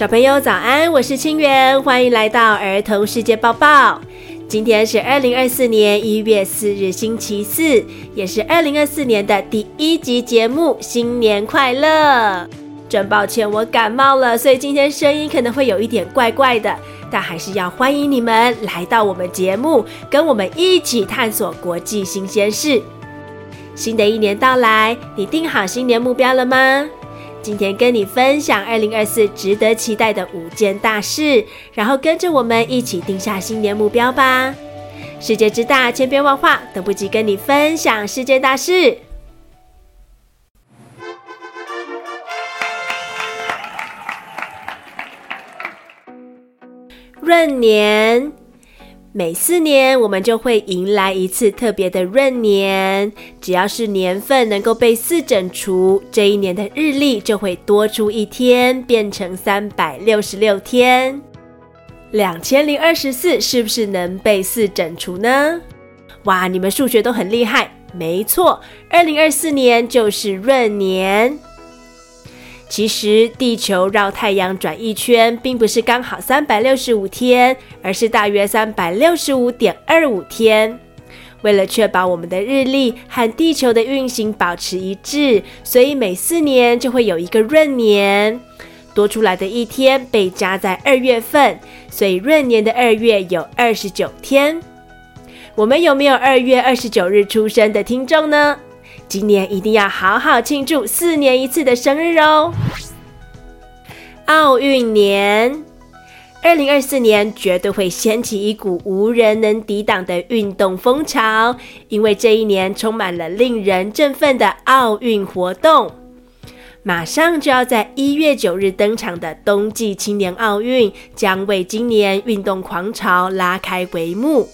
小朋友早安，我是清源，欢迎来到儿童世界报报。今天是2024年1月4日星期四，也是2024年的第一集节目，新年快乐。真抱歉我感冒了，所以今天声音可能会有一点怪怪的，但还是要欢迎你们来到我们节目，跟我们一起探索国际新鲜事。新的一年到来，你定好新年目标了吗？今天跟你分享2024值得期待的5件大事，然后跟着我们一起定下新年目标吧。世界之大，千变万化，等不及跟你分享世界大事。闰年，每4年我们就会迎来一次特别的闰年，只要是年份能够被4整除，这一年的日历就会多出一天，变成366天。2024是不是能被4整除呢？哇，你们数学都很厉害，没错，2024年就是闰年。其实地球绕太阳转一圈并不是刚好365天，而是大约 365.25 天。为了确保我们的日历和地球的运行保持一致，所以每4年就会有一个闰年，多出来的一天被加在2月份，所以闰年的2月有29天。我们有没有2月29日出生的听众呢？今年一定要好好庆祝4年一次的生日哦！奥运年，2024年绝对会掀起一股无人能抵挡的运动风潮，因为这一年充满了令人振奋的奥运活动。马上就要在1月9日登场的冬季青年奥运，将为今年运动狂潮拉开帷幕。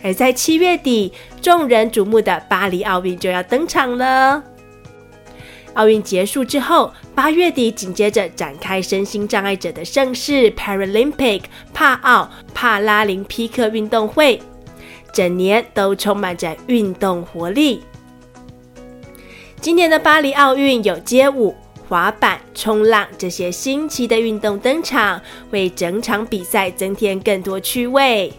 而在7月底，众人瞩目的巴黎奥运就要登场了。奥运结束之后，8月底紧接着展开身心障碍者的盛事 Paralympic 帕奥帕拉林匹克运动会，整年都充满着运动活力。今年的巴黎奥运有街舞、滑板、冲浪这些新奇的运动登场，为整场比赛增添更多趣味。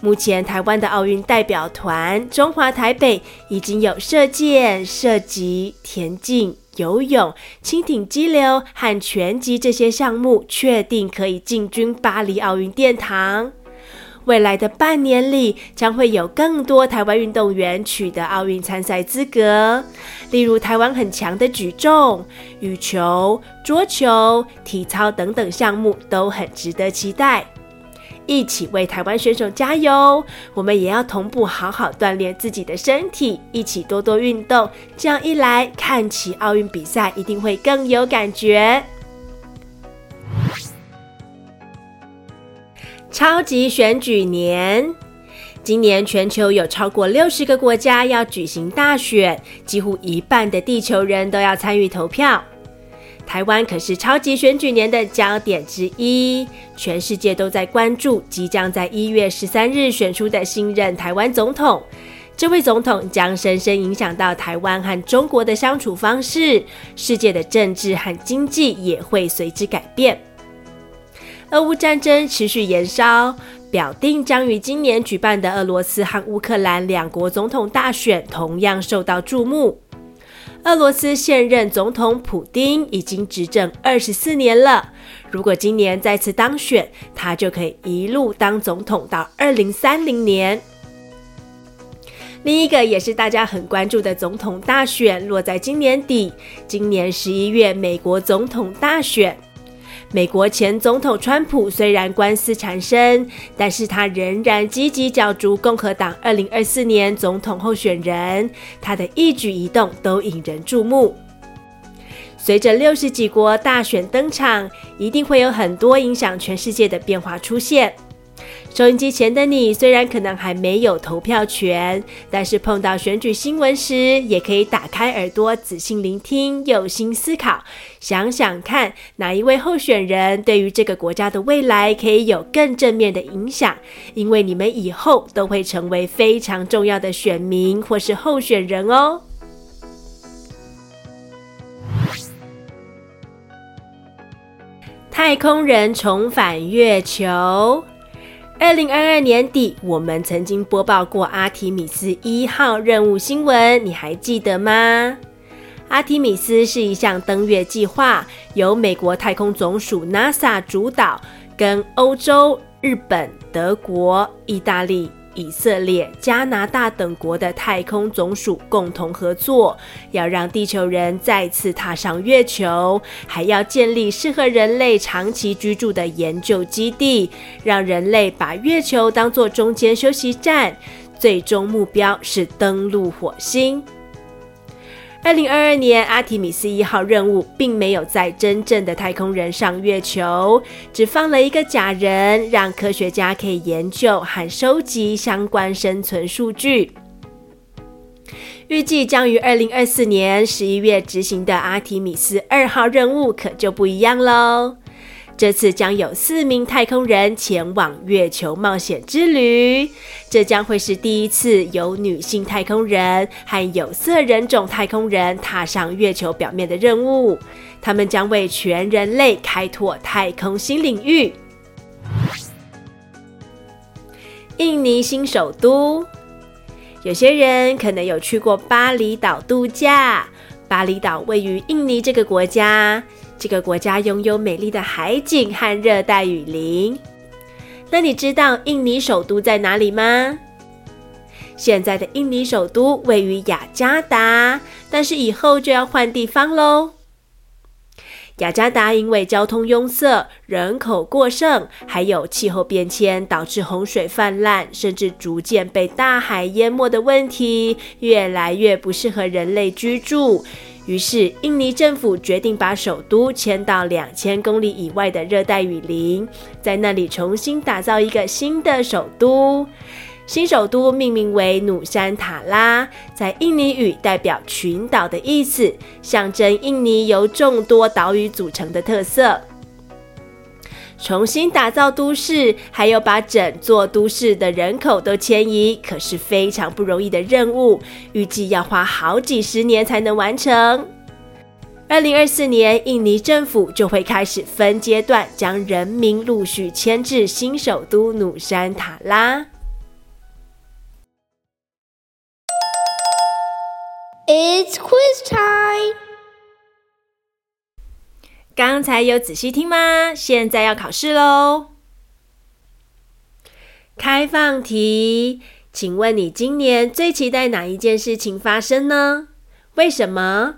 目前台湾的奥运代表团中华台北已经有射箭、射击、田径、游泳、轻艇激流和拳击这些项目确定可以进军巴黎奥运殿堂。未来的半年里，将会有更多台湾运动员取得奥运参赛资格，例如台湾很强的举重、羽球、桌球、体操等等项目都很值得期待。一起为台湾选手加油，我们也要同步好好锻炼自己的身体，一起多多运动，这样一来，看起奥运比赛一定会更有感觉。超级选举年，今年全球有超过60个国家要举行大选，几乎一半的地球人都要参与投票。台湾可是超级选举年的焦点之一，全世界都在关注即将在1月13日选出的新任台湾总统。这位总统将深深影响到台湾和中国的相处方式，世界的政治和经济也会随之改变。俄乌战争持续延烧，表定将于今年举办的俄罗斯和乌克兰2国总统大选同样受到注目。俄罗斯现任总统普丁已经执政24年了，如果今年再次当选，他就可以一路当总统到2030年。另一个也是大家很关注的总统大选落在今年底，今年11月美国总统大选。美国前总统川普虽然官司缠身，但是他仍然积极角逐共和党2024年总统候选人，他的一举一动都引人注目。随着60几国大选登场，一定会有很多影响全世界的变化出现。收音机前的你虽然可能还没有投票权，但是碰到选举新闻时，也可以打开耳朵仔细聆听，用心思考，想想看哪一位候选人对于这个国家的未来可以有更正面的影响，因为你们以后都会成为非常重要的选民或是候选人哦。太空人重返月球。2022年底，我们曾经播报过阿提米斯1号任务新闻，你还记得吗？阿提米斯是一项登月计划，由美国太空总署 NASA 主导，跟欧洲、日本、德国、意大利、以色列、加拿大等国的太空总署共同合作，要让地球人再次踏上月球，还要建立适合人类长期居住的研究基地，让人类把月球当作中间休息站，最终目标是登陆火星。2022年，阿提米斯1号任务并没有载真正的太空人上月球，只放了一个假人，让科学家可以研究和收集相关生存数据。预计将于2024年11月执行的阿提米斯2号任务可就不一样咯。这次将有4名太空人前往月球冒险之旅，这将会是第一次由女性太空人和有色人种太空人踏上月球表面的任务，他们将为全人类开拓太空新领域。印尼新首都，有些人可能有去过巴厘岛度假。巴厘岛位于印尼这个国家，拥有美丽的海景和热带雨林。那你知道印尼首都在哪里吗？现在的印尼首都位于雅加达，但是以后就要换地方咯。雅加达因为交通拥塞、人口过剩，还有气候变迁导致洪水泛滥，甚至逐渐被大海淹没的问题，越来越不适合人类居住。于是印尼政府决定把首都迁到2000公里以外的热带雨林，在那里重新打造一个新的首都。新首都命名为努山塔拉，在印尼语代表群岛的意思，象征印尼由众多岛屿组成的特色。重新打造都市，还有把整座都市的人口都迁移，可是非常不容易的任务，预计要花好几十年才能完成。2024年，印尼政府就会开始分阶段将人民陆续迁至新首都努山塔拉。It's quiz time! 刚才有仔细听吗？现在要考试咯。开放题，请问你今年最期待哪一件事情发生呢？为什么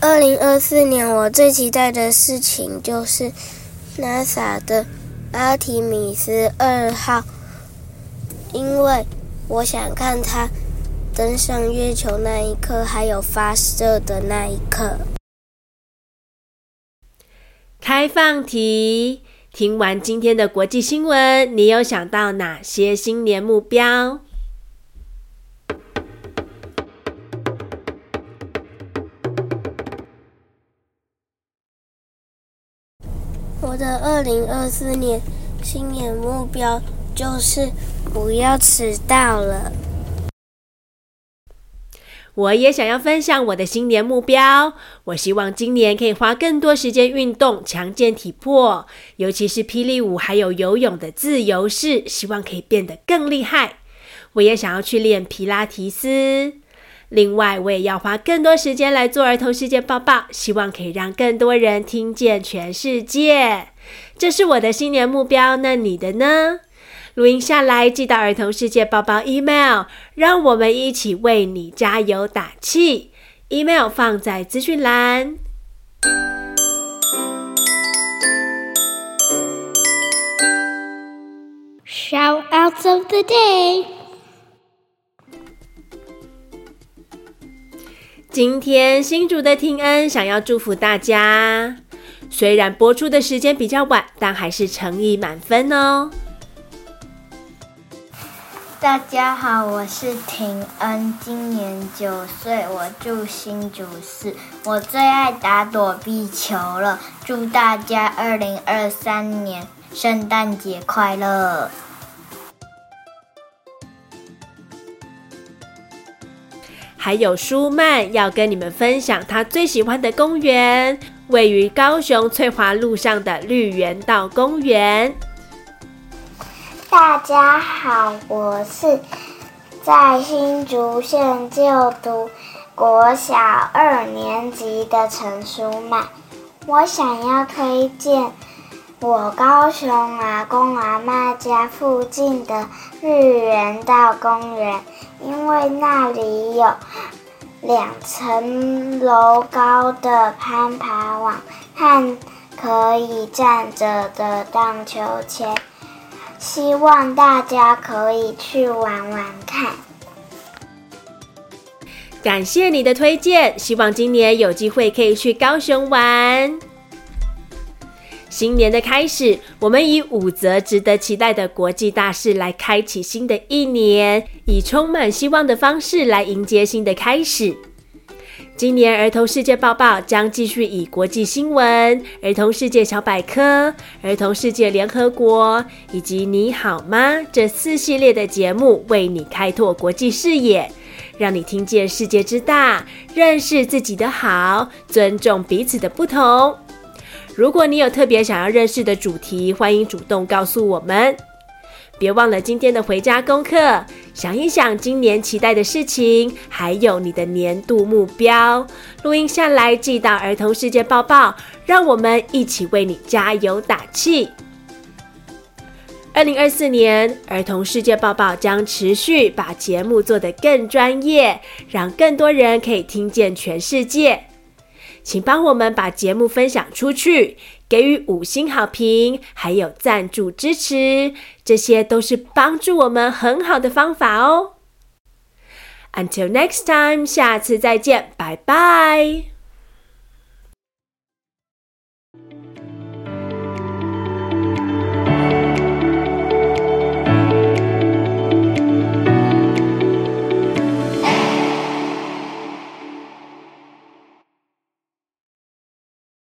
？2024年我最期待的事情就是 NASA 的阿提米斯2号，因为我想看它登上月球那一刻，还有发射的那一刻。开放题，听完今天的国际新闻，你有想到哪些新年目标？我的2024年新年目标就是不要迟到了。我也想要分享我的新年目标，我希望今年可以花更多时间运动，强健体魄，尤其是霹雳舞还有游泳的自由式，希望可以变得更厉害。我也想要去练皮拉提斯。另外，我也要花更多时间来做儿童世界报报，希望可以让更多人听见全世界。这是我的新年目标，那你的呢？录音下来寄到儿童世界报报 email， 让我们一起为你加油打气。 email 放在资讯栏。Shoutouts of the day，今天新竹的听恩想要祝福大家，虽然播出的时间比较晚，但还是诚意满分哦。大家好，我是婷恩，今年9岁，我住新竹市，我最爱打躲避球了。祝大家2023年圣诞节快乐！还有舒曼要跟你们分享他最喜欢的公园，位于高雄翠华路上的绿园道公园。大家好，我是在新竹县就读国小2年级的陈舒曼，我想要推荐我高雄阿公阿嬷家附近的绿园道公园，因为那里有2层楼高的攀爬网和可以站着的荡秋千，希望大家可以去玩玩看。感谢你的推荐，希望今年有机会可以去高雄玩。新年的开始，我们以5则值得期待的国际大事来开启新的一年，以充满希望的方式来迎接新的开始。今年儿童世界报报将继续以国际新闻、儿童世界小百科、儿童世界联合国以及你好吗这4系列的节目为你开拓国际视野，让你听见世界之大，认识自己的好，尊重彼此的不同。如果你有特别想要认识的主题，欢迎主动告诉我们。别忘了今天的回家功课，想一想今年期待的事情，还有你的年度目标，录音下来寄到儿童世界报报，让我们一起为你加油打气。2024年，儿童世界报报将持续把节目做得更专业，让更多人可以听见全世界。请帮我们把节目分享出去，给予5星好评，还有赞助支持，这些都是帮助我们很好的方法哦。Until next time， 下次再见，拜拜。